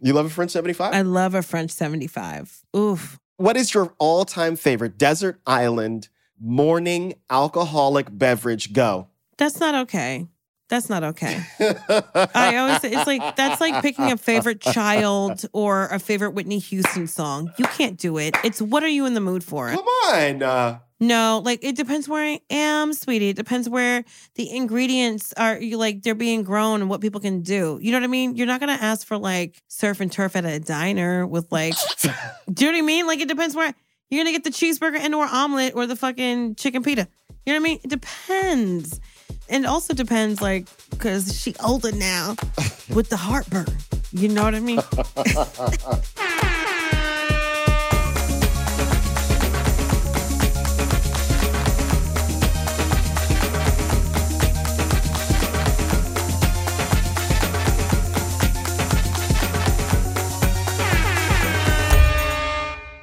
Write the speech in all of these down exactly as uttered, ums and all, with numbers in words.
You love a French seventy-five? I love a French seventy-five. Oof. What is your all-time favorite desert island morning alcoholic beverage? Go. That's not okay. That's not okay. I always say, it's like, that's like picking a favorite child or a favorite Whitney Houston song. You can't do it. It's what are you in the mood for? Come on. Uh... No, like it depends where I am, sweetie. It depends where the ingredients are, you like they're being grown and what people can do. You know what I mean? You're not going to ask for like surf and turf at a diner with like, do you know what I mean? Like it depends where, you're going to get the cheeseburger and or omelet or the fucking chicken pita. You know what I mean? It depends. And also depends like, because she older now with the heartburn. You know what I mean?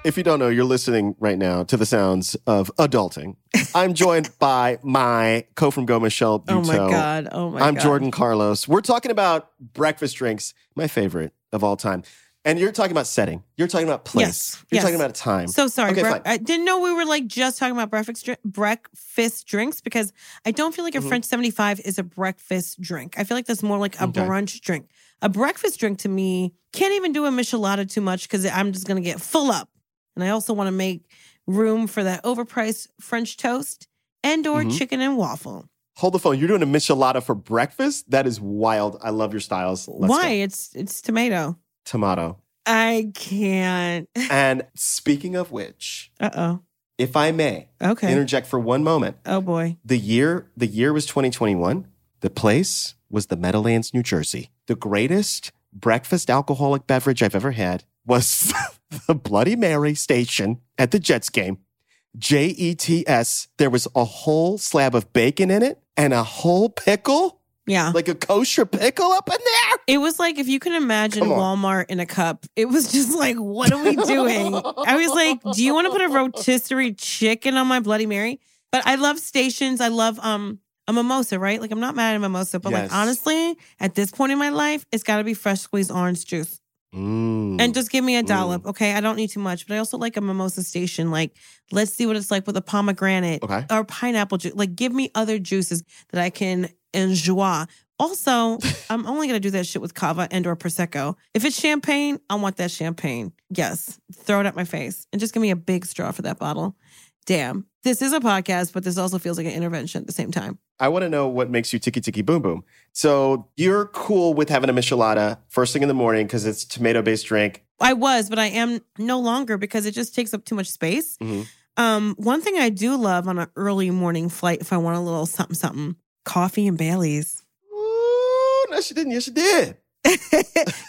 If you don't know, you're listening right now to the sounds of adulting. I'm joined by my co-from-go, Michelle Buteau. Oh, my God. Oh, my I'm God. I'm Jordan Carlos. We're talking about breakfast drinks, my favorite of all time. And you're talking about setting. You're talking about place. Yes. You're yes. talking about time. So sorry. Okay, bre- fine. I didn't know we were like just talking about breakfast, dr- breakfast drinks because I don't feel like a mm-hmm. French seventy-five is a breakfast drink. I feel like that's more like a okay. brunch drink. A breakfast drink to me, can't even do a Michelada too much because I'm just going to get full up. And I also want to make room for that overpriced French toast and or mm-hmm. chicken and waffle. Hold the phone. You're doing a Michelada for breakfast? That is wild. I love your styles. Let's Why? Go. It's it's tomato. Tomato. I can't. And speaking of which, uh-oh. If I may okay. interject for one moment. Oh boy. The year the year was twenty twenty-one. The place was the Meadowlands, New Jersey. The greatest breakfast alcoholic beverage I've ever had was the Bloody Mary station at the Jets game. J E T S. There was a whole slab of bacon in it and a whole pickle. Yeah. Like a kosher pickle up in there. It was like, if you can imagine Walmart in a cup, it was just like, what are we doing? I was like, do you want to put a rotisserie chicken on my Bloody Mary? But I love stations. I love um a mimosa, right? Like I'm not mad at a mimosa, but yes. like honestly, at this point in my life, it's got to be fresh squeezed orange juice. Mm. And just give me a dollop, mm. okay? I don't need too much, but I also like a mimosa station. Like, let's see what it's like with a pomegranate okay. or pineapple juice. Like, give me other juices that I can enjoy. Also, I'm only going to do that shit with cava and or Prosecco. If it's champagne, I want that champagne. Yes. Throw it at my face. And just give me a big straw for that bottle. Damn. This is a podcast, but this also feels like an intervention at the same time. I want to know what makes you ticky, ticky, boom, boom. So you're cool with having a Michelada first thing in the morning because it's tomato-based drink. I was, but I am no longer because it just takes up too much space. Mm-hmm. Um, one thing I do love on an early morning flight, if I want a little something, something, coffee and Bailey's. Ooh, no, she didn't. Yes, she did.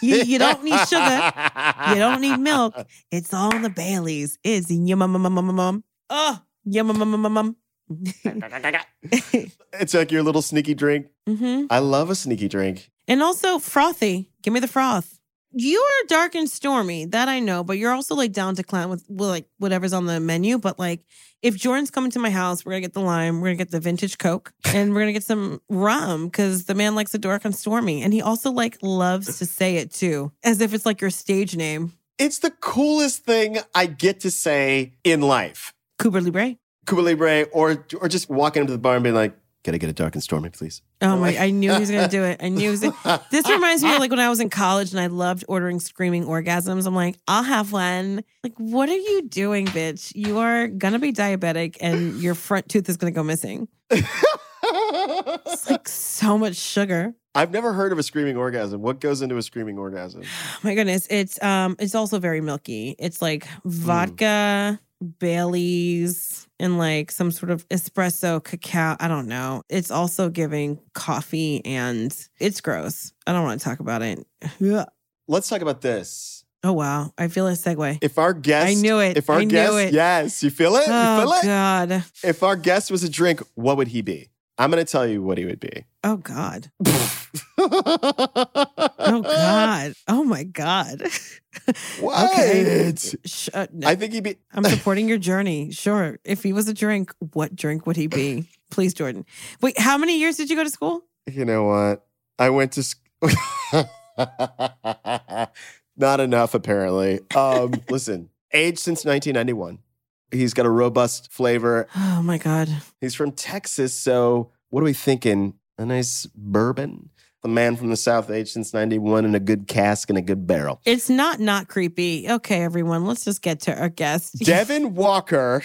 you, you don't need sugar. You don't need milk. It's all the Bailey's. It's yum, yum, yum, yum, yum. Oh, yum, yum, yum, yum, yum. It's like your little sneaky drink. Mm-hmm. I love a sneaky drink. And also frothy. Give me the froth. You are dark and stormy. That I know. But you're also like down to clown with well, like whatever's on the menu. But like if Jordan's coming to my house, we're going to get the lime. We're going to get the vintage Coke. And we're going to get some rum because the man likes a dark and stormy. And he also like loves to say it too. As if it's like your stage name. It's the coolest thing I get to say in life. Cuba Libre. Cuba Libre, or or just walking into the bar and being like, gotta get a dark and stormy, please. Oh my, I knew he was gonna do it. I knew he was gonna, this reminds me of like when I was in college and I loved ordering screaming orgasms. I'm like, I'll have one. Like, what are you doing, bitch? You are gonna be diabetic and your front tooth is gonna go missing. It's like so much sugar. I've never heard of a screaming orgasm. What goes into a screaming orgasm? Oh my goodness. It's um it's also very milky. It's like vodka, mm. Bailey's and like some sort of espresso, cacao. I don't know. It's also giving coffee and it's gross. I don't want to talk about it. Let's talk about this. Oh, wow. I feel a segue. If our guest... I knew it. If our I guest, knew it. Yes. You feel it? Oh, you feel it? God. If our guest was a drink, what would he be? I'm going to tell you what he would be. Oh, God. Oh, God. Oh, my God. What? Okay. Sh- uh, no. I think he'd be... I'm supporting your journey. Sure. If he was a drink, what drink would he be? Please, Jordan. Wait, how many years did you go to school? You know what? I went to... Sc- Not enough, apparently. Um, listen, aged since nineteen ninety-one. He's got a robust flavor. Oh, my God. He's from Texas, so what are we thinking? A nice bourbon? The man from the South, aged since ninety-one, in a good cask and a good barrel. It's not not creepy. Okay, everyone, let's just get to our guest. Devon Walker.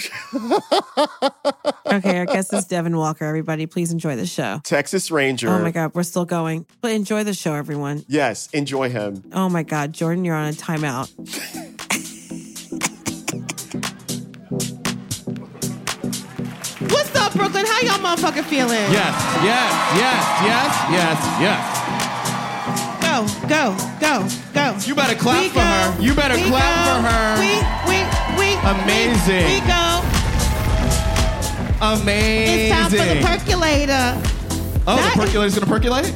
Okay, our guest is Devon Walker, everybody. Please enjoy the show. Texas Ranger. Oh, my God, we're still going. But enjoy the show, everyone. Yes, enjoy him. Oh, my God, Jordan, you're on a timeout. What's up, Brooklyn? How y'all motherfucking feeling? Yes, yes, yes, yes, yes, yes. Go, go, go, go. You better clap we for go, her. You better clap go, for her. We, we, we. Amazing. We, we go. Amazing. It's time for the percolator. Oh, that the percolator's going to percolate?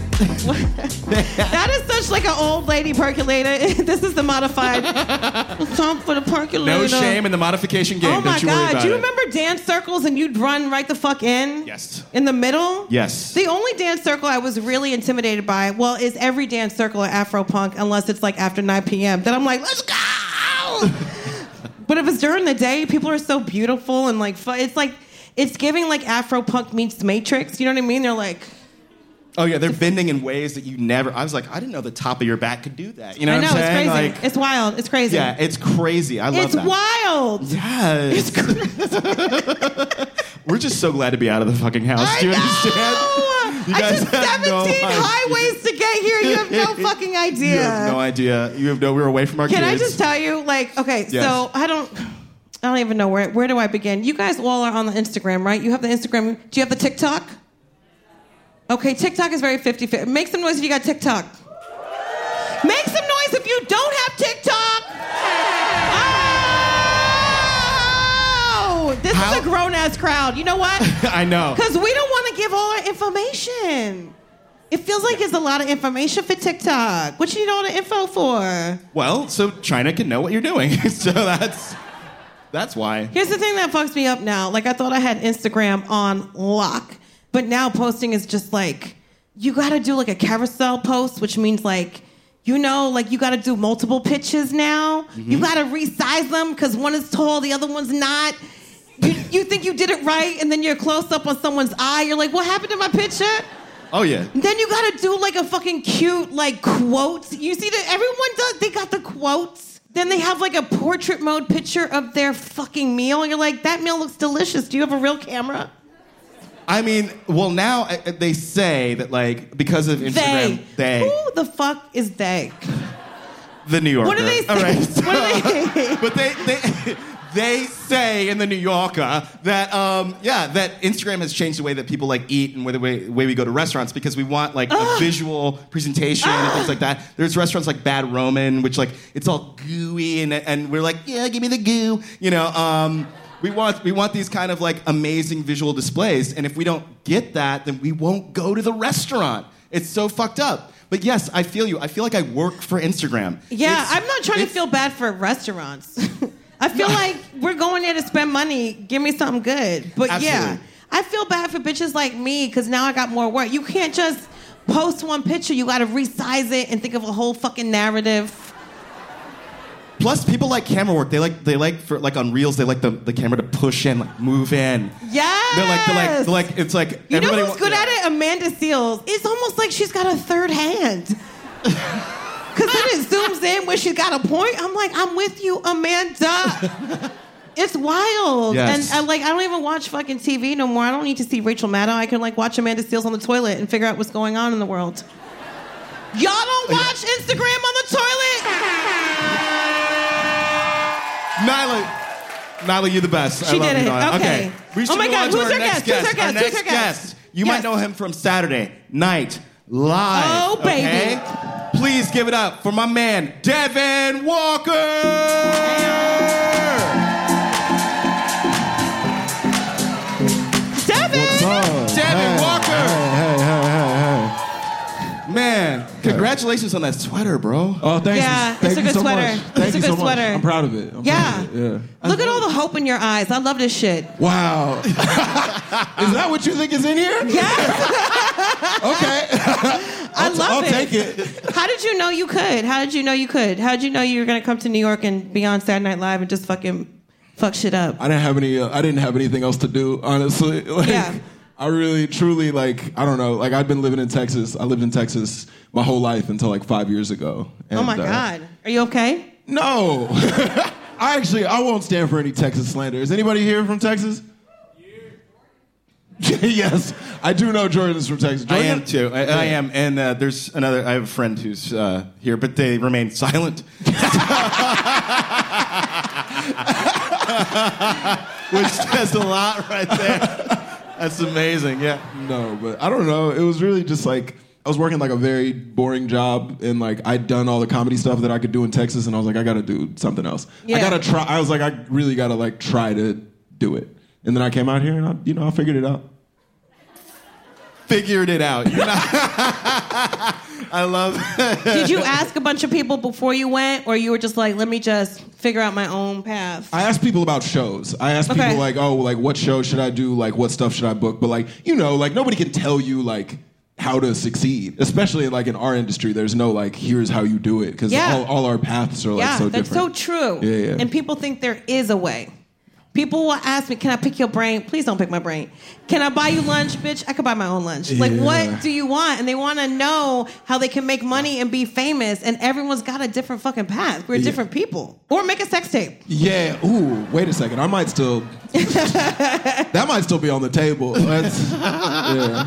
That is such like an old lady percolator. This is the modified. It's time for the percolator. No shame in the modification game. Oh, my Don't you God. Worry about Do you remember it. Dance circles and you'd run right the fuck in? Yes. In the middle? Yes. The only dance circle I was really intimidated by, well, is every dance circle at Afropunk, unless it's like after nine p.m. Then I'm like, let's go! But if it's during the day, people are so beautiful and like, it's like, it's giving like Afropunk meets Matrix. You know what I mean? They're like... Oh, yeah, they're bending in ways that you never... I was like, I didn't know the top of your back could do that. You know, I know what I'm it's saying? Crazy. Like, it's wild. It's crazy. Yeah, it's crazy. I love it's that. It's wild. Yes. It's crazy. We're just so glad to be out of the fucking house. I do you know. Understand? You I guys took seventeen no highways idea. To get here. You have no fucking idea. You have no idea. You have no... We were away from our Can kids. Can I just tell you, like, okay, yes. so I don't... I don't even know where where do I begin? You guys all are on the Instagram, right? You have the Instagram. Do you have the TikTok? Okay, TikTok is very fifty-fifty. Make some noise if you got TikTok. Make some noise if you don't have TikTok. Oh! This How? Is a grown-ass crowd. You know what? I know. Because we don't want to give all our information. It feels like it's a lot of information for TikTok. What you need all the info for? Well, so China can know what you're doing. So that's... That's why. Here's the thing that fucks me up now. Like, I thought I had Instagram on lock, but now posting is just like, you gotta do like a carousel post, which means like, you know, like you gotta do multiple pitches now. Mm-hmm. You gotta resize them because one is tall, the other one's not. You, you think you did it right, and then you're close up on someone's eye. You're like, what happened to my picture? Oh, yeah. Then you gotta do like a fucking cute, like, quote. You see that everyone does, they got the quotes. Then they have like a portrait mode picture of their fucking meal. And you're like, that meal looks delicious. Do you have a real camera? I mean, well, now I, they say that like, because of Instagram, they. they. Who the fuck is they? The New Yorker. What do they say? All right, so, what do they say? But they, they, they say in the New Yorker that, um, yeah, that Instagram has changed the way that people like eat and the way, the way we go to restaurants because we want like Ugh. a visual presentation Ugh. and things like that. There's restaurants like Bad Roman, which like, it's all gooey and and we're like, yeah, give me the goo. You know, um, we want we want these kind of like amazing visual displays. And if we don't get that, then we won't go to the restaurant. It's so fucked up. But yes, I feel you. I feel like I work for Instagram. Yeah, it's, I'm not trying to feel bad for restaurants. I feel like we're going there to spend money. Give me something good. But Absolutely. yeah, I feel bad for bitches like me because now I got more work. You can't just post one picture. You got to resize it and think of a whole fucking narrative. Plus, people like camera work. They like they like for like on reels. They like the, the camera to push in, like move in. Yes. They're like they're like they're like it's like you everybody know who's wa- good at it? Amanda Seales. It's almost like she's got a third hand. Because then it zooms in when she got a point. I'm like, I'm with you, Amanda. It's wild. Yes. And I, like, I don't even watch fucking T V no more. I don't need to see Rachel Maddow. I can like watch Amanda Seales on the toilet and figure out what's going on in the world. Y'all don't watch Instagram on the toilet? Nyla. Nyla, you're the best. She I love did you, it. Nyla. Okay. okay. We oh my God, who's our, our guest? guest? Who's our guest? Our next who's our guest? guest? You yes. might know him from Saturday Night Live. Oh, baby. Okay? please give it up for my man, Devon Walker. Devon! What's up? Devon hey, Walker! Hey, hey, hey, hey, hey. Man, congratulations on that sweater, bro. Oh, thanks. Yeah, thank it's a good so sweater. Much. Thank it's you a good so sweater. Much. I'm proud of it. I'm yeah. Proud of it. Yeah. Look at all the hope in your eyes. I love this shit. Wow. Is that what you think is in here? Yes. Okay. I love I'll it. I'll take it. How did you know you could? How did you know you could? How did you know you were going to come to New York and be on Saturday Night Live and just fucking fuck shit up? I didn't have any. Uh, I didn't have anything else to do, honestly. Like, yeah. I really, truly, like, I don't know. Like, I've been living in Texas. I lived in Texas my whole life until, like, five years ago. And, oh, my uh, God. Are you okay? No. I actually, I won't stand for any Texas slander. Is anybody here from Texas? Yes, I do know Jordan's from Texas. Jordan? I am too. I, I am, and uh, there's another. I have a friend who's uh, here, but they remain silent, which says a lot right there. That's amazing. Yeah. No, but I don't know. It was really just like I was working like a very boring job, and like I'd done all the comedy stuff that I could do in Texas, and I was like, I gotta do something else. Yeah. I gotta try. I was like, I really gotta like try to do it. And then I came out here and I, you know, I figured it out. Figured it out. You're not... I love it. Did you ask a bunch of people before you went, or you were just like, let me just figure out my own path? I asked people about shows. I asked okay. people like, oh, like what show should I do? Like what stuff should I book? But like, you know, like nobody can tell you like how to succeed, especially like in our industry. There's no like, here's how you do it, because yeah. all, all our paths are like yeah, so different. Yeah, that's so true. Yeah, yeah. And people think there is a way. People will ask me, can I pick your brain? Please don't pick my brain. Can I buy you lunch, bitch? I could buy my own lunch. Yeah. Like, what do you want? And they want to know how they can make money and be famous. And everyone's got a different fucking path. We're yeah. different people. Or make a sex tape. Yeah. Ooh, wait a second. I might still... that might still be on the table. That's... Yeah.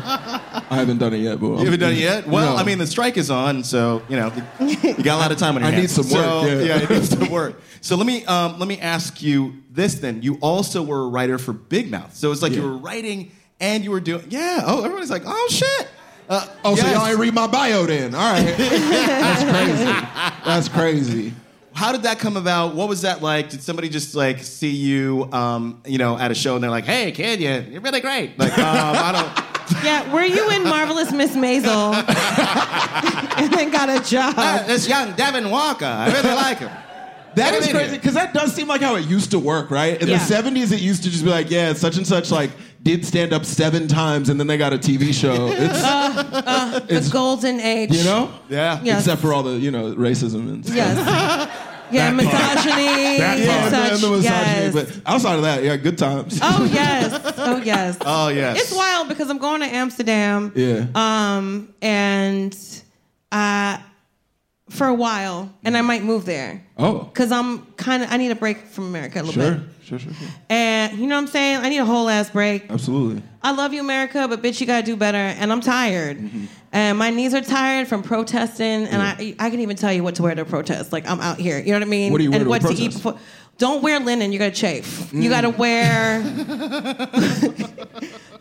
I haven't done it yet, boo. You haven't done it yet? Well, no. I mean, the strike is on, so, you know, you got a lot of time on your I hands. I need some work. So, yeah. yeah, it needs some work. So let me, um, let me ask you... This then, you also were a writer for Big Mouth. So it's like yeah. you were writing and you were doing, yeah, oh, everybody's like, oh, shit. Uh, oh, yes. So y'all ain't read my bio then. All right. That's crazy. That's crazy. How did that come about? What was that like? Did somebody just like see you, um, you know, at a show and they're like, hey, kid, you, you're really great. Like, um, I don't... Yeah, were you in Marvelous Miss Maisel and then got a job? Uh, this young Devon Walker, I really like him. That is crazy, because that does seem like how it used to work, right? In yeah. the seventies, it used to just be like, yeah, such and such, like, did stand up seven times, and then they got a T V show. It's, uh, uh, it's the golden age. You know? Yeah. Yes. Except for all the, you know, racism and stuff. Yes. Yeah, misogyny and yeah, such. And the misogyny, yes. But outside of that, yeah, good times. Oh, yes. Oh, yes. Oh, yes. It's wild, because I'm going to Amsterdam. Yeah. Um, and I... For a while, and I might move there. Oh. Because I'm kind of, I need a break from America a little sure. bit. Sure, sure, sure. And you know what I'm saying? I need a whole ass break. Absolutely. I love you, America, but bitch, you got to do better. And I'm tired. Mm-hmm. And my knees are tired from protesting, and yeah. I I can even tell you what to wear to protest. Like, I'm out here. You know what I mean? What do you wear and to what protest? To eat before. Don't wear linen. You got to chafe. Mm. You got to wear...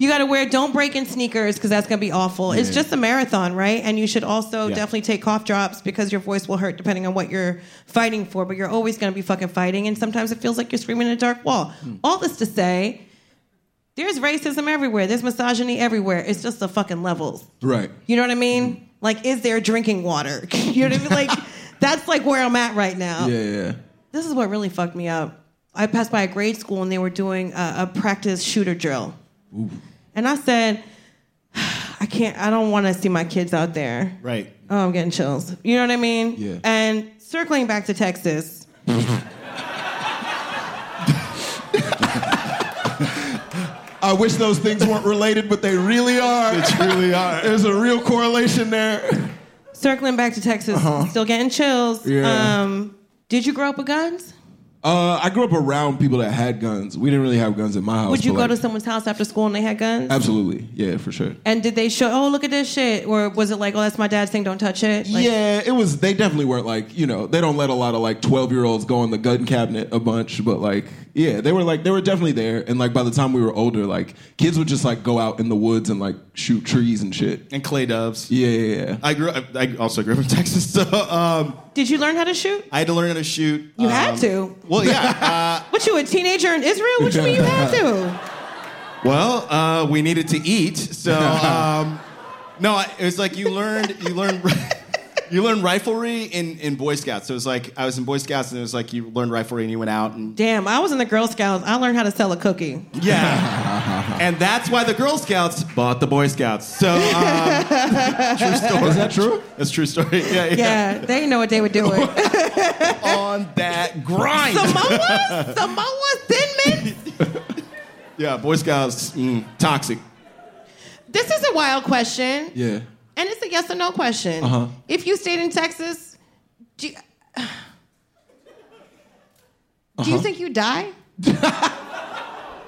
You got to wear don't break in sneakers, because that's going to be awful. Yeah. It's just a marathon, right? And you should also yeah. definitely take cough drops, because your voice will hurt depending on what you're fighting for. But you're always going to be fucking fighting. And sometimes it feels like you're screaming in a dark wall. Mm. All this to say, there's racism everywhere. There's misogyny everywhere. It's just the fucking levels. Right. You know what I mean? Mm. Like, is there drinking water? You know what I mean? Like, that's like where I'm at right now. Yeah, yeah. This is what really fucked me up. I passed by a grade school, and they were doing a, a practice shooter drill. Ooh. And I said, I can't, I don't want to see my kids out there. Right. Oh, I'm getting chills. You know what I mean? Yeah. And circling back to Texas. I wish those things weren't related, but they really are. They truly are. There's a real correlation there. Circling back to Texas, uh-huh. still getting chills. Yeah. Um, did you grow up with guns? Uh, I grew up around people that had guns. We didn't really have guns at my house. Would you go like, to someone's house after school and they had guns? Absolutely. Yeah, for sure. And did they show, oh, look at this shit? Or was it like, oh, that's my dad's thing, don't touch it? Like, yeah, it was, they definitely weren't like, you know, they don't let a lot of like twelve-year-olds go in the gun cabinet a bunch, but like, yeah, they were like, they were definitely there. And like, by the time we were older, like, kids would just like go out in the woods and like shoot trees and shit. And clay doves. Yeah, yeah, yeah. I grew up, I also grew up in Texas, so, um... Did you learn how to shoot? I had to learn how to shoot. You um, had to? Well, yeah. Uh, what, you a teenager in Israel? What do you mean you had to? Well, uh, we needed to eat, so... Um, no, it was like you learned... You learned you learned riflery in, in Boy Scouts. So it was like, I was in Boy Scouts, and it was like you learned riflery, and you went out and... Damn, I was in the Girl Scouts. I learned how to sell a cookie. Yeah. And that's why the Girl Scouts bought the Boy Scouts. So, um, true story. Is that true? That's a true story. Yeah, yeah. yeah they know what they were doing. On that grind. Samoa? Samoa Thin Mints? Yeah, Boy Scouts, mm, toxic. This is a wild question. Yeah. And it's a yes or no question. Uh-huh. If you stayed in Texas, do you, uh, uh-huh. do you think you die?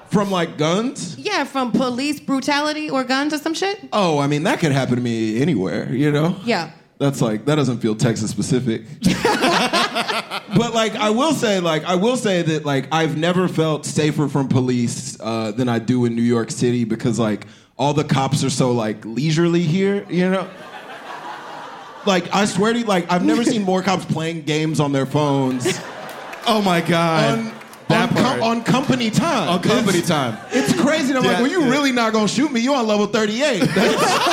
From, like, guns? Yeah, from police brutality or guns or some shit. Oh, I mean, that could happen to me anywhere, you know? Yeah. That's, like, that doesn't feel Texas-specific. But, like, I will say, like, I will say that, like, I've never felt safer from police uh, than I do in New York City because, like, all the cops are so, like, leisurely here, you know? Like, I swear to you, like, I've never seen more cops playing games on their phones. Oh, my God. On, On, com- on company time. On company it's, time. It's crazy. And I'm yeah, like, well, you yeah. really not going to shoot me. You on level thirty-eight. That's, that's,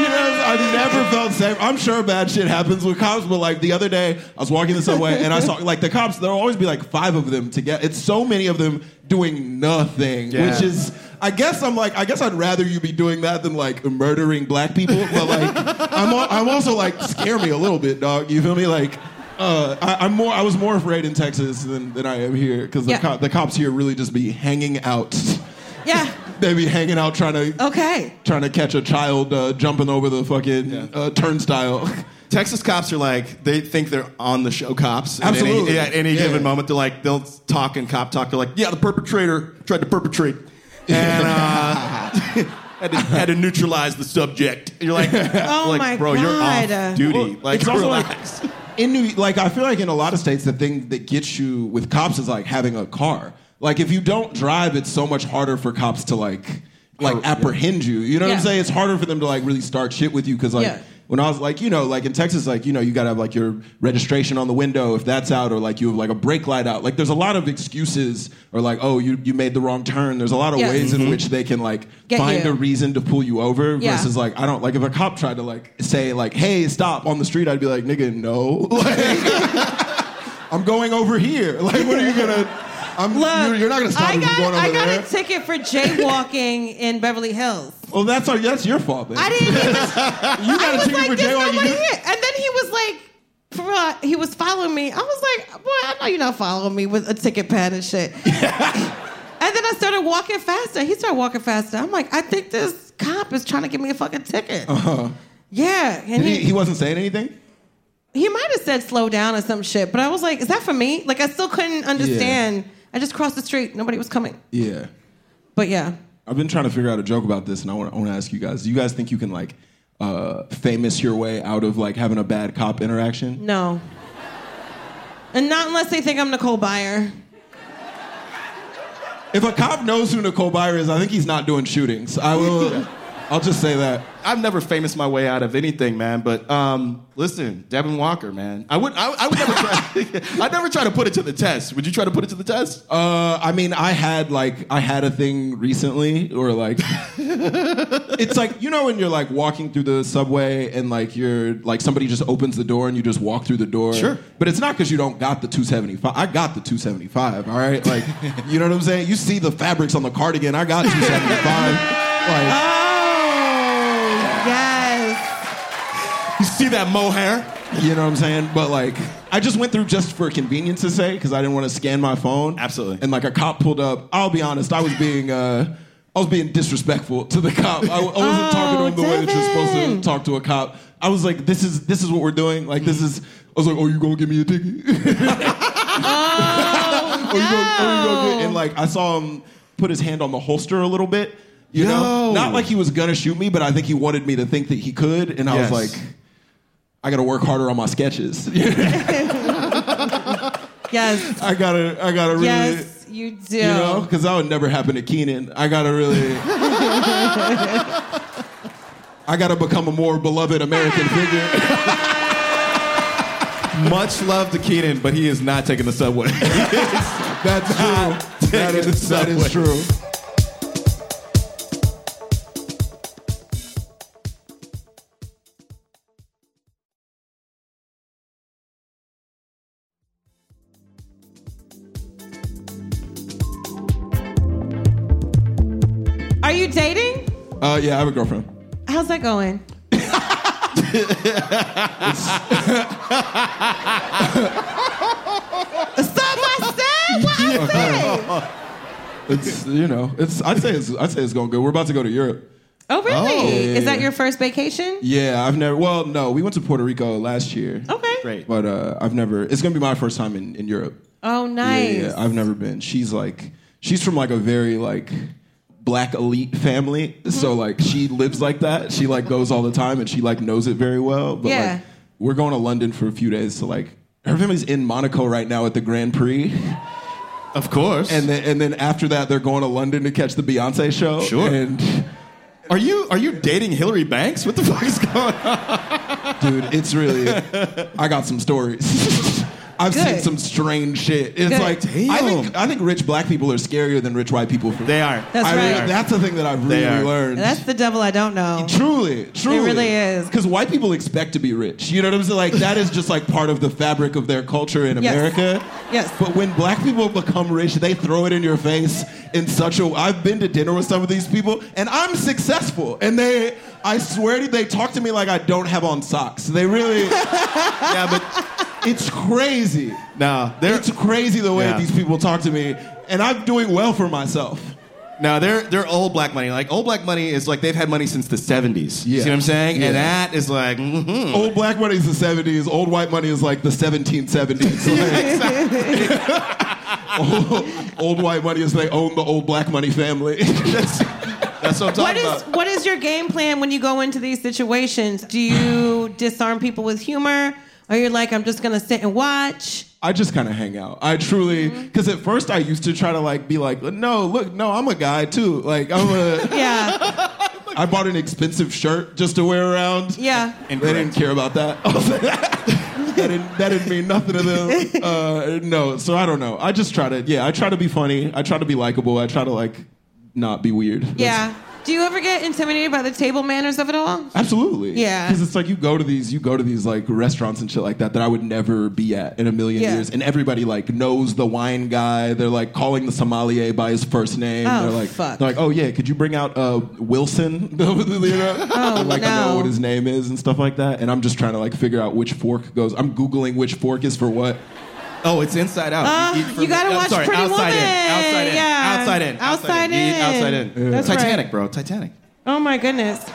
you know, I've never felt safe. I'm sure bad shit happens with cops, but, like, the other day, I was walking the subway, and I saw, like, the cops, there'll always be, like, five of them together. It's so many of them doing nothing, yeah. which is... I guess I'm like, I guess I'd rather you be doing that than, like, murdering black people, but, like, I'm, al- I'm also, like, scare me a little bit, dog. You feel me? Like... Uh, I, I'm more. I was more afraid in Texas than, than I am here because the, yeah. co- the cops here really just be hanging out. Yeah. They be hanging out trying to. Okay. Trying to catch a child uh, jumping over the fucking yeah. uh, turnstile. Texas cops are like, they think they're on the show cops. Absolutely. At any, at any yeah. given moment, they're like, they'll talk and cop talk. They're like, yeah, the perpetrator tried to perpetrate. And uh, Had to, had to neutralize the subject. You're like, oh like my bro, God. You're off duty. Well, like, it's also relax. Like, in New, like, I feel like in a lot of states, the thing that gets you with cops is like having a car. Like, if you don't drive, it's so much harder for cops to like, like oh, apprehend yeah. you. You know yeah. what I'm saying? It's harder for them to like really start shit with you because like. Yeah. When I was like, you know, like in Texas, like, you know, you got to have like your registration on the window if that's out or like you have like a brake light out. Like there's a lot of excuses or like, oh, you, you made the wrong turn. There's a lot of yeah. ways mm-hmm. in which they can like Get find you. a reason to pull you over yeah. versus like, I don't like if a cop tried to like say like, hey, stop on the street. I'd be like, nigga, no, like, I'm going over here. Like, what are you going to? I'm, Look, you're, you're not going to stop I me got, from going over I got there. a ticket for jaywalking in Beverly Hills. Well, that's our, that's your fault, man. I didn't even... you got I a ticket like, for jaywalking. Here. And then he was like... He was following me. I was like, boy, I know you're not following me with a ticket pad and shit. Yeah. And then I started walking faster. He started walking faster. I'm like, I think this cop is trying to give me a fucking ticket. Uh-huh. Yeah. And he, he, he wasn't saying anything? He might have said slow down or some shit. But I was like, is that for me? Like, I still couldn't understand... Yeah. I just crossed the street. Nobody was coming. Yeah. But yeah. I've been trying to figure out a joke about this, and I want to ask you guys. Do you guys think you can, like, uh, famous your way out of, like, having a bad cop interaction? No. And not unless they think I'm Nicole Byer. If a cop knows who Nicole Byer is, I think he's not doing shootings. I will... I'll just say that. I've never famous my way out of anything, man. But um, listen, Devon Walker, man. I would I, I would never try I'd never try to put it to the test. Would you try to put it to the test? Uh, I mean, I had like I had a thing recently or like it's like, you know, when you're like walking through the subway and like you're like somebody just opens the door and you just walk through the door. Sure. But it's not because you don't got the two seventy-five. I got the two seventy-five, all right? Like, you know what I'm saying? You see the fabrics on the cardigan. I got two seventy-five. Like uh, You see that mohair? You know what I'm saying? But, like, I just went through just for convenience's sake because I didn't want to scan my phone. Absolutely. And, like, a cop pulled up. I'll be honest. I was being uh, I was being disrespectful to the cop. I, I wasn't oh, talking to him the Devin. way that you're supposed to talk to a cop. I was like, this is this is what we're doing. Like, this is... I was like, oh, you going to give me a ticket? Oh, or no. Or he goes, and like I saw him put his hand on the holster a little bit. You Yo. know, not like he was gonna shoot me, but I think he wanted me to think that he could, and I yes. was like, I gotta work harder on my sketches. Yes. I gotta. I gotta really. Yes, you do. You know, because that would never happen to Keenan. I gotta really. I gotta become a more beloved American figure. Much love to Keenan, but he is not taking the subway. That's true. That is, that is true. Are you dating? Uh, yeah, I have a girlfriend. How's that going? Stop my step! What I say? It's you know, it's I'd say it's I'd say it's going good. We're about to go to Europe. Oh really? Oh. Is that your first vacation? Yeah, I've never well no, we went to Puerto Rico last year. Okay. Great. But uh, I've never it's gonna be my first time in, in Europe. Oh nice. Yeah, yeah, I've never been. She's like she's from like a very like Black elite family, so like she lives like that. She like goes all the time, and she like knows it very well. But yeah. like we're going to London for a few days, so like her family's in Monaco right now at the Grand Prix, of course. And then and then after that, they're going to London to catch the Beyonce show. Sure. And are you are you dating Hillary Banks? What the fuck is going on, dude? It's really I got some stories. I've Good. seen some strange shit. It's Good. like Damn. I think I think rich black people are scarier than rich white people. For they are. That's I, right. That's the thing that I've they really are. learned. That's the devil I don't know. Truly, truly, it really is. Because white people expect to be rich. You know what I'm saying? Like that is just like part of the fabric of their culture in yes. America. Yes. But when black people become rich, they throw it in your face in such a. I've been to dinner with some of these people, and I'm successful, and they. I swear to you, they talk to me like I don't have on socks. They really. Yeah, but. It's crazy. Nah, it's crazy the way yeah. these people talk to me, and I'm doing well for myself. Now they're they're old black money. Like old black money is like they've had money since the seventies. Yeah. See what I'm saying? Yeah. And that is like mm-hmm. old black money is the seventies. Old white money is like the seventeen seventies. Like, old, old white money is they own the old black money family. That's, that's what I'm talking what is, about. What is your game plan when you go into these situations? Do you disarm people with humor? Or you're like, I'm just going to sit and watch? I just kind of hang out. I truly... Because mm-hmm. at first I used to try to like be like, no, look, no, I'm a guy too. Like, I'm a... yeah. I bought an expensive shirt just to wear around. Yeah. And they didn't care about that. that, didn't, that didn't mean nothing to them. Uh, no, so I don't know. I just try to... Yeah, I try to be funny. I try to be likable. I try to like not be weird. Yeah. That's, do you ever get intimidated by the table manners of it all? Absolutely. Yeah. Because it's like you go to these, you go to these like restaurants and shit like that that I would never be at in a million yeah. years, and everybody like knows the wine guy. They're like calling the sommelier by his first name. Oh they're like, fuck. They're like, oh yeah, could you bring out uh, Wilson? You know? Oh like no. I know what his name is and stuff like that, and I'm just trying to like figure out which fork goes. I'm Googling which fork is for what. Oh, it's Inside Out. Uh, you, you, you gotta me. watch sorry, Pretty outside Woman. In, outside in. Yeah. Outside in. Outside in. Outside in. in. That's Titanic, right. bro. Titanic. Oh my goodness,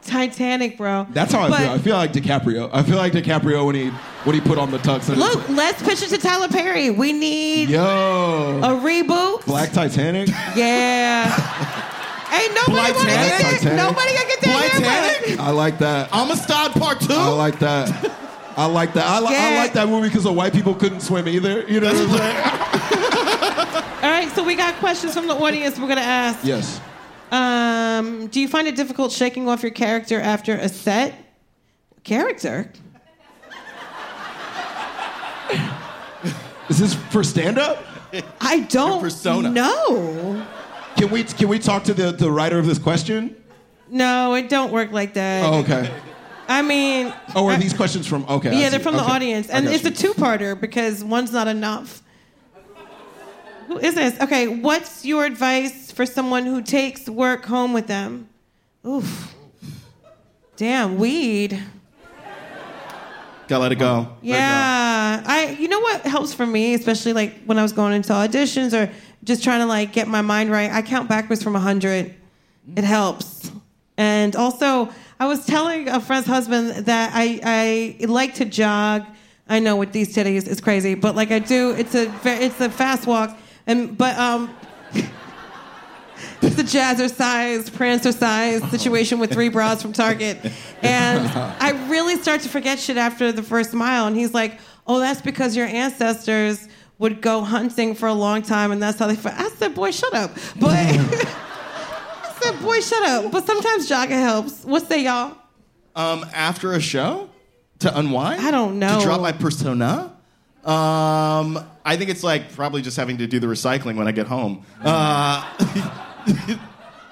Titanic, bro. That's how but, I feel. I feel like DiCaprio. I feel like DiCaprio when he when he put on the tux. Look, like, let's pitch it to Tyler Perry. We need yo a reboot. Black Titanic. Yeah. Ain't nobody want to get that. Titanic. Nobody gonna get that. Titanic. I like that. Amistad Part Two. I like that. I like that. I, li- yeah. I like that movie because the white people couldn't swim either. You know what I'm saying? All right, so we got questions from the audience we're going to ask. Yes. Um, do you find it difficult shaking off your character after a set? Character? Is this for stand-up? I don't persona. know. Can we can we talk to the, the writer of this question? No, it don't work like that. Oh, okay. I mean... Oh, are these I, questions from... Okay. Yeah, they're from okay. the audience. And it's you. a two-parter because one's not enough. Who is this? Okay, what's your advice for someone who takes work home with them? Oof. Damn, weed. Gotta let it go. Yeah. Let it go. I. You know what helps for me, especially like when I was going into auditions or just trying to like get my mind right? I count backwards from one hundred. It helps. And also... I was telling a friend's husband that I, I like to jog. I know with these titties is crazy, but like I do, it's a it's a fast walk, and but um, it's a jazzercise, prancercise situation with three bras from Target, and I really start to forget shit after the first mile. And he's like, "Oh, that's because your ancestors would go hunting for a long time, and that's how they." F-. I said, "Boy, shut up!" But I said, "Boy, shut up!" But sometimes jogging helps. What's that, y'all? Um, after a show. To unwind? I don't know. To drop my persona? Um, I think it's like probably just having to do the recycling when I get home. Uh,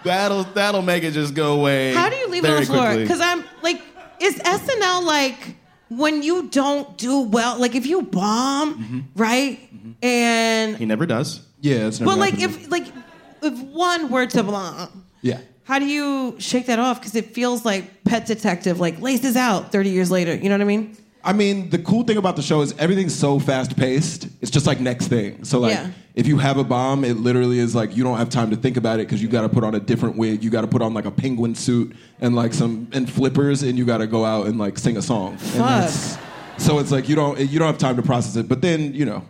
that'll that'll make it just go away. How do you leave it on the floor? Because I'm like, is S N L like when you don't do well? Like if you bomb, mm-hmm. right? Mm-hmm. And he never does. Yeah, it's never. But like if it. like if one were to bomb, yeah. How do you shake that off? Because it feels like Pet Detective, like laces out thirty years later. You know what I mean? I mean, the cool thing about the show is everything's so fast-paced. It's just like next thing. So like, yeah. if you have a bomb, it literally is like you don't have time to think about it because you got to put on a different wig. You got to put on like a penguin suit and like some and flippers, and you got to go out and like sing a song. Fuck. And that's, so it's like you don't you don't have time to process it. But then you know,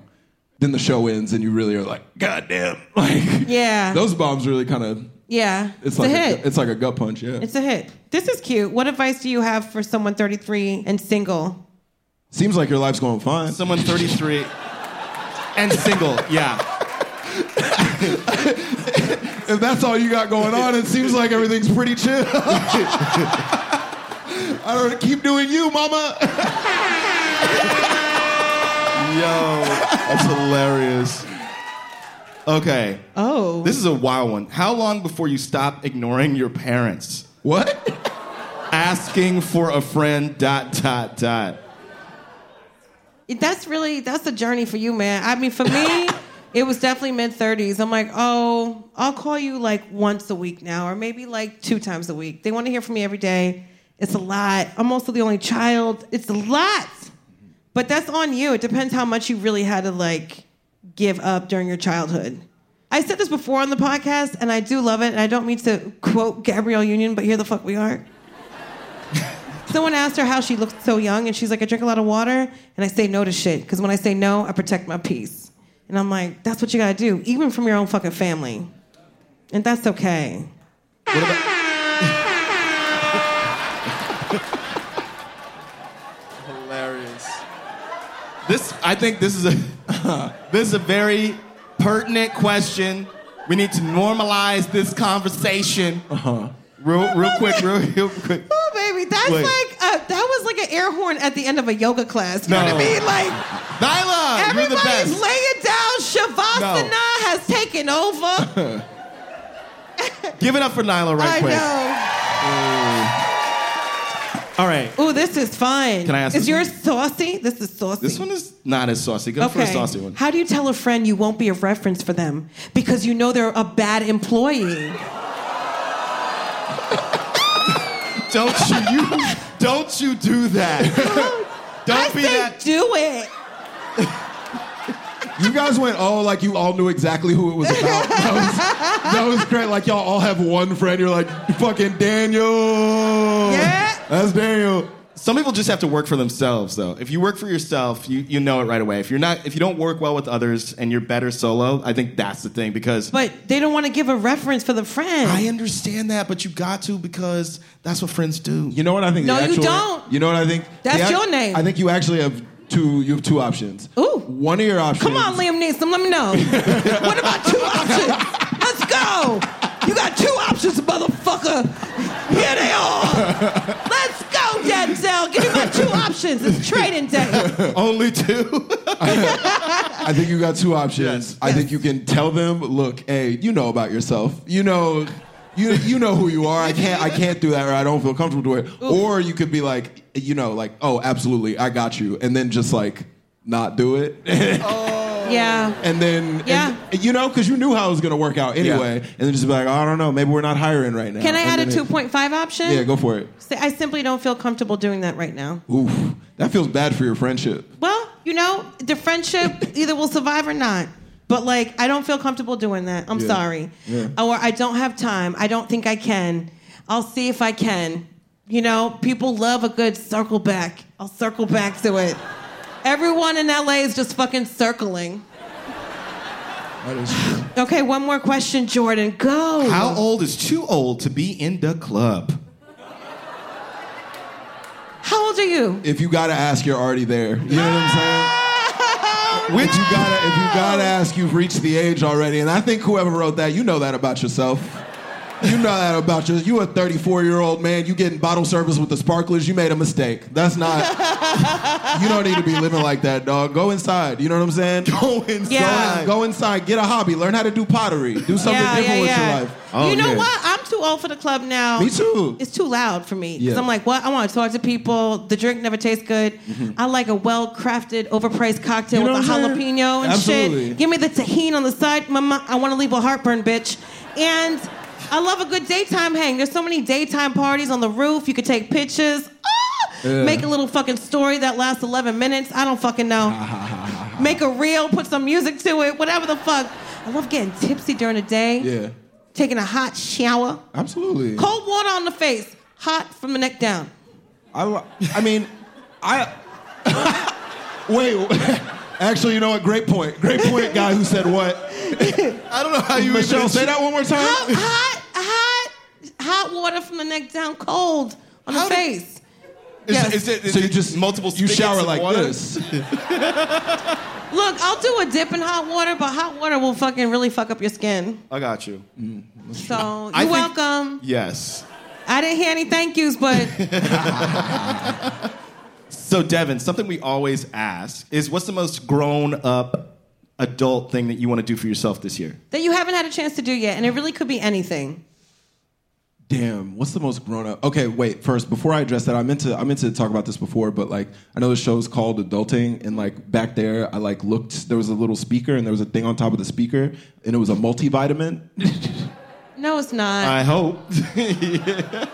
then the show ends and you really are like, goddamn, like yeah, those bombs really kind of. Yeah, it's, it's like a hit. A, it's like a gut punch, yeah. It's a hit. This is cute. What advice do you have for someone thirty-three and single? Seems like your life's going fine. Someone thirty-three and single, yeah. If that's all you got going on, it seems like everything's pretty chill. I don't know, keep doing you, mama. Yo, that's hilarious. Okay. Oh. This is a wild one. How long before you stop ignoring your parents? What? Asking for a friend, dot, dot, dot. That's really, that's a journey for you, man. I mean, for me, it was definitely mid-thirties. I'm like, oh, I'll call you like once a week now, or maybe like two times a week. They want to hear from me every day. It's a lot. I'm also the only child. It's a lot. But that's on you. It depends how much you really had to like... give up during your childhood. I said this before on the podcast, and I do love it, and I don't mean to quote Gabrielle Union, but here the fuck we are. Someone asked her how she looked so young, and she's like, I drink a lot of water, and I say no to shit, because when I say no, I protect my peace. And I'm like, that's what you gotta do, even from your own fucking family. And that's okay. What about- This, I think this is a uh, this is a very pertinent question. We need to normalize this conversation. Uh-huh. Real, real quick, real, real quick. Oh, baby, that's Wait. like a, that was like an air horn at the end of a yoga class. You no. know what I mean? Like, Nyla, you're the best. Everybody's laying down. Shavasana no. has taken over. Give it up for Nyla, right I quick. I know. Ooh. All right. Ooh, this is fun. Can I ask? Is yours saucy? This is saucy. This one is not as saucy. Go okay. for the saucy one. How do you tell a friend you won't be a reference for them because you know they're a bad employee? Don't you, you? Don't you do that? Don't I be say that. Do it. You guys went, oh, like you all knew exactly who it was about. That was, that was great. Like y'all all have one friend. You're like, fucking Daniel. Yeah. That's Daniel. Some people just have to work for themselves, though. If you work for yourself, you, you know it right away. If you're not, if you don't work well with others and you're better solo, I think that's the thing because... But they don't want to give a reference for the friend. I understand that, but you got to because that's what friends do. You know what I think? No, actual, you don't. You know what I think? That's act, your name. I think you actually have two You have two options. Ooh. One of your options... Come on, Liam Neeson, let me know. What about two options? Let's go. You got two options, motherfucker. Here they are. Let's go, Denzel. Give me my two options. It's trading day. Only two? I, I think you got two options. Yes. I yes. think you can tell them, look, hey, you know about yourself. You know you you know who you are. I can't I can't do that or I don't feel comfortable with it. Ooh. Or you could be like, you know, like, oh, absolutely, I got you. And then just like not do it. Oh. Yeah. And then, yeah. And, you know, because you knew how it was going to work out anyway. Yeah. And then just be like, oh, I don't know, maybe we're not hiring right now. Can I and add a two point five it, option? Yeah, go for it. I simply don't feel comfortable doing that right now. Oof. That feels bad for your friendship. Well, you know, the friendship either will survive or not. But, like, I don't feel comfortable doing that. I'm yeah. sorry. Yeah. Or I don't have time. I don't think I can. I'll see if I can. You know, people love a good circle back. I'll circle back to it. Everyone in L A is just fucking circling. That is true. Okay, one more question, Jordan. Go. How old is too old to be in the club? How old are you? If you gotta ask, you're already there. You know what I'm saying? Which no! you gotta, if you gotta ask, you've reached the age already. And I think whoever wrote that, you know that about yourself. You know that about yourself. You a thirty-four-year-old man. You getting bottle service with the sparklers. You made a mistake. That's not. You don't need to be living like that, dog. Go inside. You know what I'm saying? Go inside. Yeah. Go inside. Get a hobby. Learn how to do pottery. Do something yeah, different yeah, yeah. with your life. Oh, you know yeah. what? I'm too old for the club now. Me too. It's too loud for me. Because yeah. I'm like, what? I want to talk to people. The drink never tastes good. Mm-hmm. I like a well-crafted, overpriced cocktail you know with a jalapeno and Absolutely. shit. Give me the tahini on the side. Mama, I want to leave with heartburn, bitch. And I love a good daytime hang. There's so many daytime parties on the roof. You could take pictures. Ah! Yeah. Make a little fucking story that lasts eleven minutes. I don't fucking know. Make a reel, put some music to it, whatever the fuck. I love getting tipsy during the day. Yeah. Taking a hot shower. Absolutely. Cold water on the face. Hot from the neck down. I, I mean, I... Wait... Actually, you know what? Great point. Great point, guy who said what? I don't know how you... Michelle, say that one more time. Hot, hot, hot, hot water from the neck down, cold on how the face. Is, yes. is it, is so you just multiple You shower like water? This. Look, I'll do a dip in hot water, but hot water will fucking really fuck up your skin. I got you. Mm-hmm. So, you're I welcome. Think, yes. I didn't hear any thank yous, but... So, Devon, something we always ask is what's the most grown-up adult thing that you want to do for yourself this year? That you haven't had a chance to do yet, and it really could be anything. Damn, what's the most grown-up? Okay, wait, first, before I address that, I meant to I meant to talk about this before, but, like, I know the show's called Adulting, and, like, back there, I, like, looked. There was a little speaker, and there was a thing on top of the speaker, and it was a multivitamin. No, it's not. I hope. Yeah.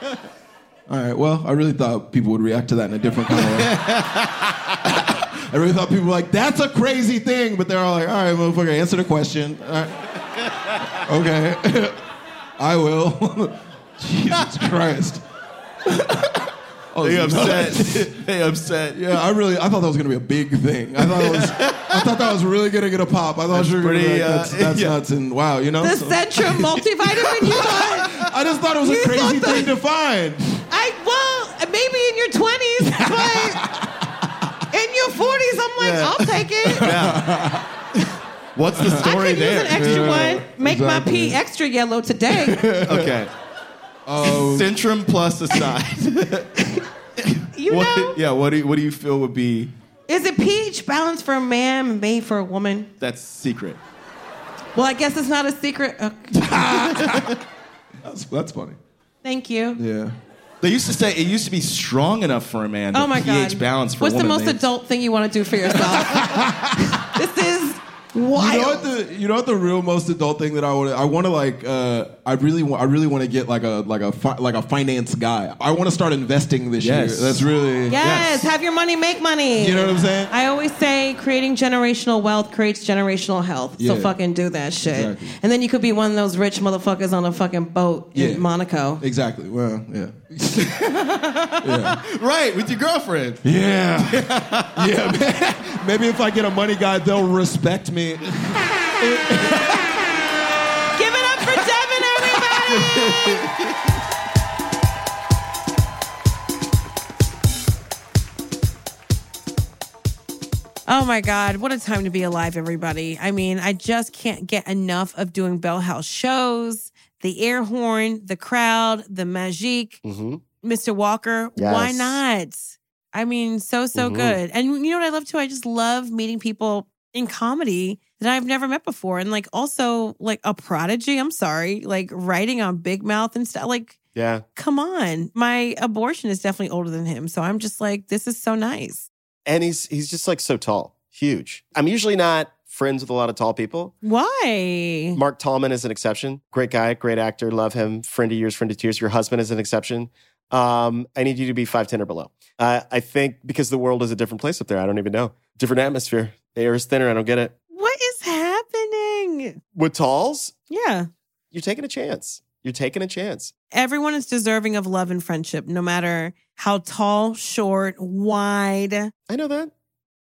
All right, well, I really thought people would react to that in a different kind of way. I really thought people were like, that's a crazy thing. But they're all like, all right, motherfucker, answer the question. All right. Okay. I will. Jesus Christ. Oh, they upset. They upset. Yeah, I really, I thought that was going to be a big thing. I thought it was, I thought that was really going to get a pop. I thought you were going to be like, that's, that's yeah. nuts and wow, you know? The so. Centrum multivitamin you thought? I just thought it was a crazy the- thing to find. I, well, maybe in your twenties, but in your forties, I'm like, yeah. I'll take it. Yeah. What's the story I could there? Use an extra yeah. one. Make exactly. my pee extra yellow today. Okay. Um, Centrum Plus aside. You what, know? Yeah, what do you, what do you feel would be... Is it peach balanced for a man and made for a woman? That's secret. Well, I guess it's not a secret. Okay. that's, that's funny. Thank you. Yeah. They used to say it used to be strong enough for a man, but oh my pH God. Balance for What's a woman. What's the most things? Adult thing you want to do for yourself? This is wild. You know, what the, you know what the real most adult thing that I want to... I want to like... Uh, I really want. I really want to get like a like a fi- like a finance guy. I want to start investing this yes. year. That's really yes. yes. Have your money, make money. You know what I'm saying? I always say creating generational wealth creates generational health. Yeah. So fucking do that shit. Exactly. And then you could be one of those rich motherfuckers on a fucking boat yeah. in Monaco. Exactly. Well, yeah. Yeah. Right, with your girlfriend. Yeah. Yeah. Man. Maybe if I get a money guy, they'll respect me. Give it up for Devon, everybody! Oh my God, what a time to be alive, everybody. I mean, I just can't get enough of doing Bell House shows. The air horn, the crowd, the magique, mm-hmm. Mister Walker. Yes. Why not? I mean, so, so mm-hmm. good. And you know what I love too? I just love meeting people in comedy that I've never met before. And like also like a prodigy, I'm sorry, like writing on Big Mouth and stuff. Like, yeah, come on. My abortion is definitely older than him. So I'm just like, this is so nice. And he's he's just like so tall, huge. I'm usually not friends with a lot of tall people. Why? Mark Tallman is an exception. Great guy, great actor, love him. Friend of yours, friend of tears. Your husband is an exception. Um, I need you to be five ten or below. Uh, I think because the world is a different place up there. I don't even know. Different atmosphere. The air is thinner. I don't get it. What is happening? With talls? Yeah. You're taking a chance. You're taking a chance. Everyone is deserving of love and friendship, no matter how tall, short, wide. I know that.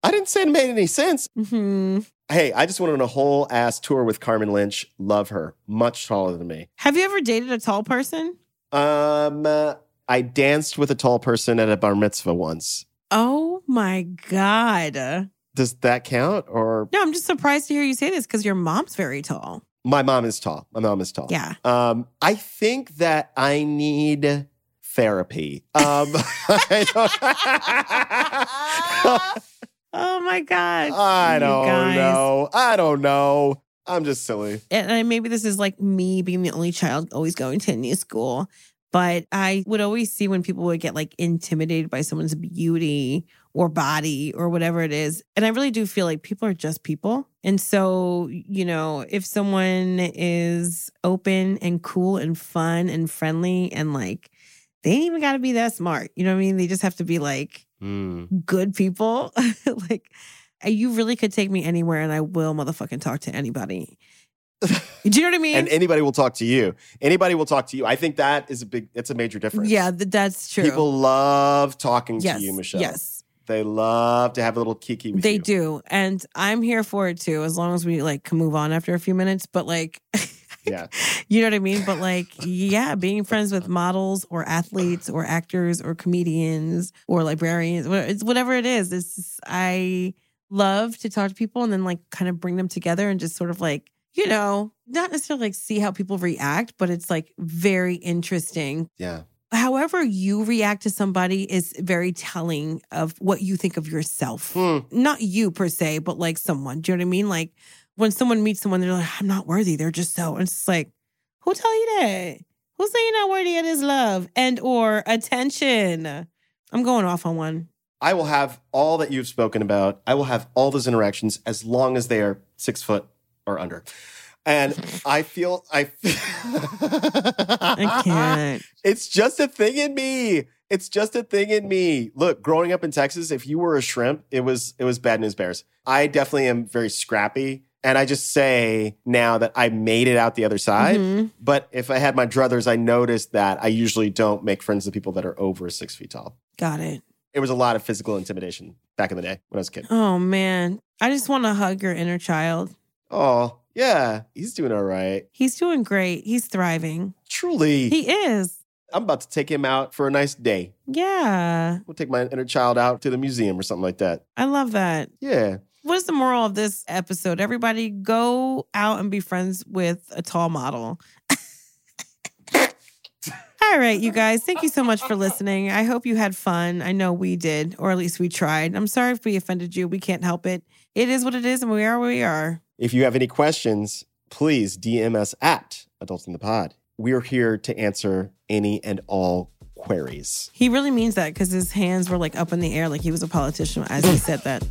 I didn't say it made any sense. Mm-hmm. Hey, I just went on a whole ass tour with Carmen Lynch. Love her. Much taller than me. Have you ever dated a tall person? Um, uh, I danced with a tall person at a bar mitzvah once. Oh my God. Does that count? Or no, I'm just surprised to hear you say this because your mom's very tall. My mom is tall. My mom is tall. Yeah. Um, I think that I need therapy. Um, I don't... Oh, my God. I don't know. I don't know. I'm just silly. And I, maybe this is like me being the only child always going to a new school. But I would always see when people would get like intimidated by someone's beauty or body or whatever it is. And I really do feel like people are just people. And so, you know, if someone is open and cool and fun and friendly and like, they ain't even got to be that smart. You know what I mean? They just have to be like, Mm. good people. Like, you really could take me anywhere and I will motherfucking talk to anybody. Do you know what I mean? And anybody will talk to you. Anybody will talk to you. I think that is a big, it's a major difference. Yeah, th- that's true. People love talking yes. to you, Michelle. Yes. They love to have a little kiki with they you. They do. And I'm here for it too, as long as we like can move on after a few minutes. But like... Yeah. You know what I mean? But like, yeah, being friends with models or athletes or actors or comedians or librarians, it's whatever it is. It's just, I love to talk to people and then like kind of bring them together and just sort of like, you know, not necessarily like see how people react, but it's like very interesting. Yeah. However you react to somebody is very telling of what you think of yourself. Mm. Not you per se, but like someone. Do you know what I mean? Like, when someone meets someone, they're like, I'm not worthy. They're just so. And it's just like, who tell you that? Who say you're not worthy of this love and or attention? I'm going off on one. I will have all that you've spoken about. I will have all those interactions as long as they are six foot or under. And I feel, I, feel I can't. It's just a thing in me. It's just a thing in me. Look, growing up in Texas, if you were a shrimp, it was it was bad news bears. I definitely am very scrappy. And I just say now that I made it out the other side. Mm-hmm. But if I had my druthers, I noticed that I usually don't make friends with people that are over six feet tall. Got it. It was a lot of physical intimidation back in the day when I was a kid. Oh, man. I just want to hug your inner child. Oh, yeah. He's doing all right. He's doing great. He's thriving. Truly. He is. I'm about to take him out for a nice day. Yeah. We'll take my inner child out to the museum or something like that. I love that. Yeah. What is the moral of this episode? Everybody go out and be friends with a tall model. All right, you guys. Thank you so much for listening. I hope you had fun. I know we did, or at least we tried. I'm sorry if we offended you. We can't help it. It is what it is, and we are where we are. If you have any questions, please D M us at Adults in the Pod. We're here to answer any and all queries. He really means that because his hands were like up in the air like he was a politician as he said that.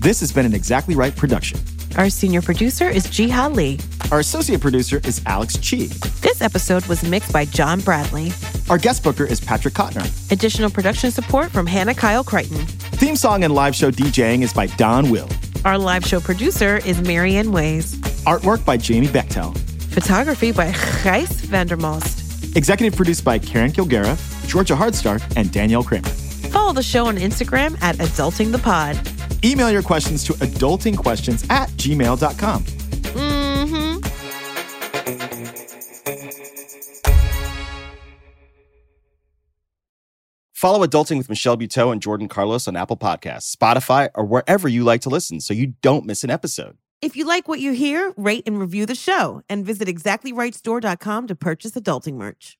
This has been an Exactly Right production. Our senior producer is Ji-ha Lee. Our associate producer is Alex Chi. This episode was mixed by John Bradley. Our guest booker is Patrick Kottner. Additional production support from Hannah Kyle Crichton. Theme song and live show DJing is by Don Will. Our live show producer is Marianne Ways. Artwork by Jamie Bechtel. Photography by Reis Vandermost. Executive produced by Karen Kilgariff, Georgia Hardstark, and Danielle Kramer. Follow the show on Instagram at Adulting the Pod. Email your questions to adultingquestions at gmail dot com. Mm-hmm. Follow Adulting with Michelle Buteau and Jordan Carlos on Apple Podcasts, Spotify, or wherever you like to listen so you don't miss an episode. If you like what you hear, rate and review the show and visit exactly right store dot com to purchase adulting merch.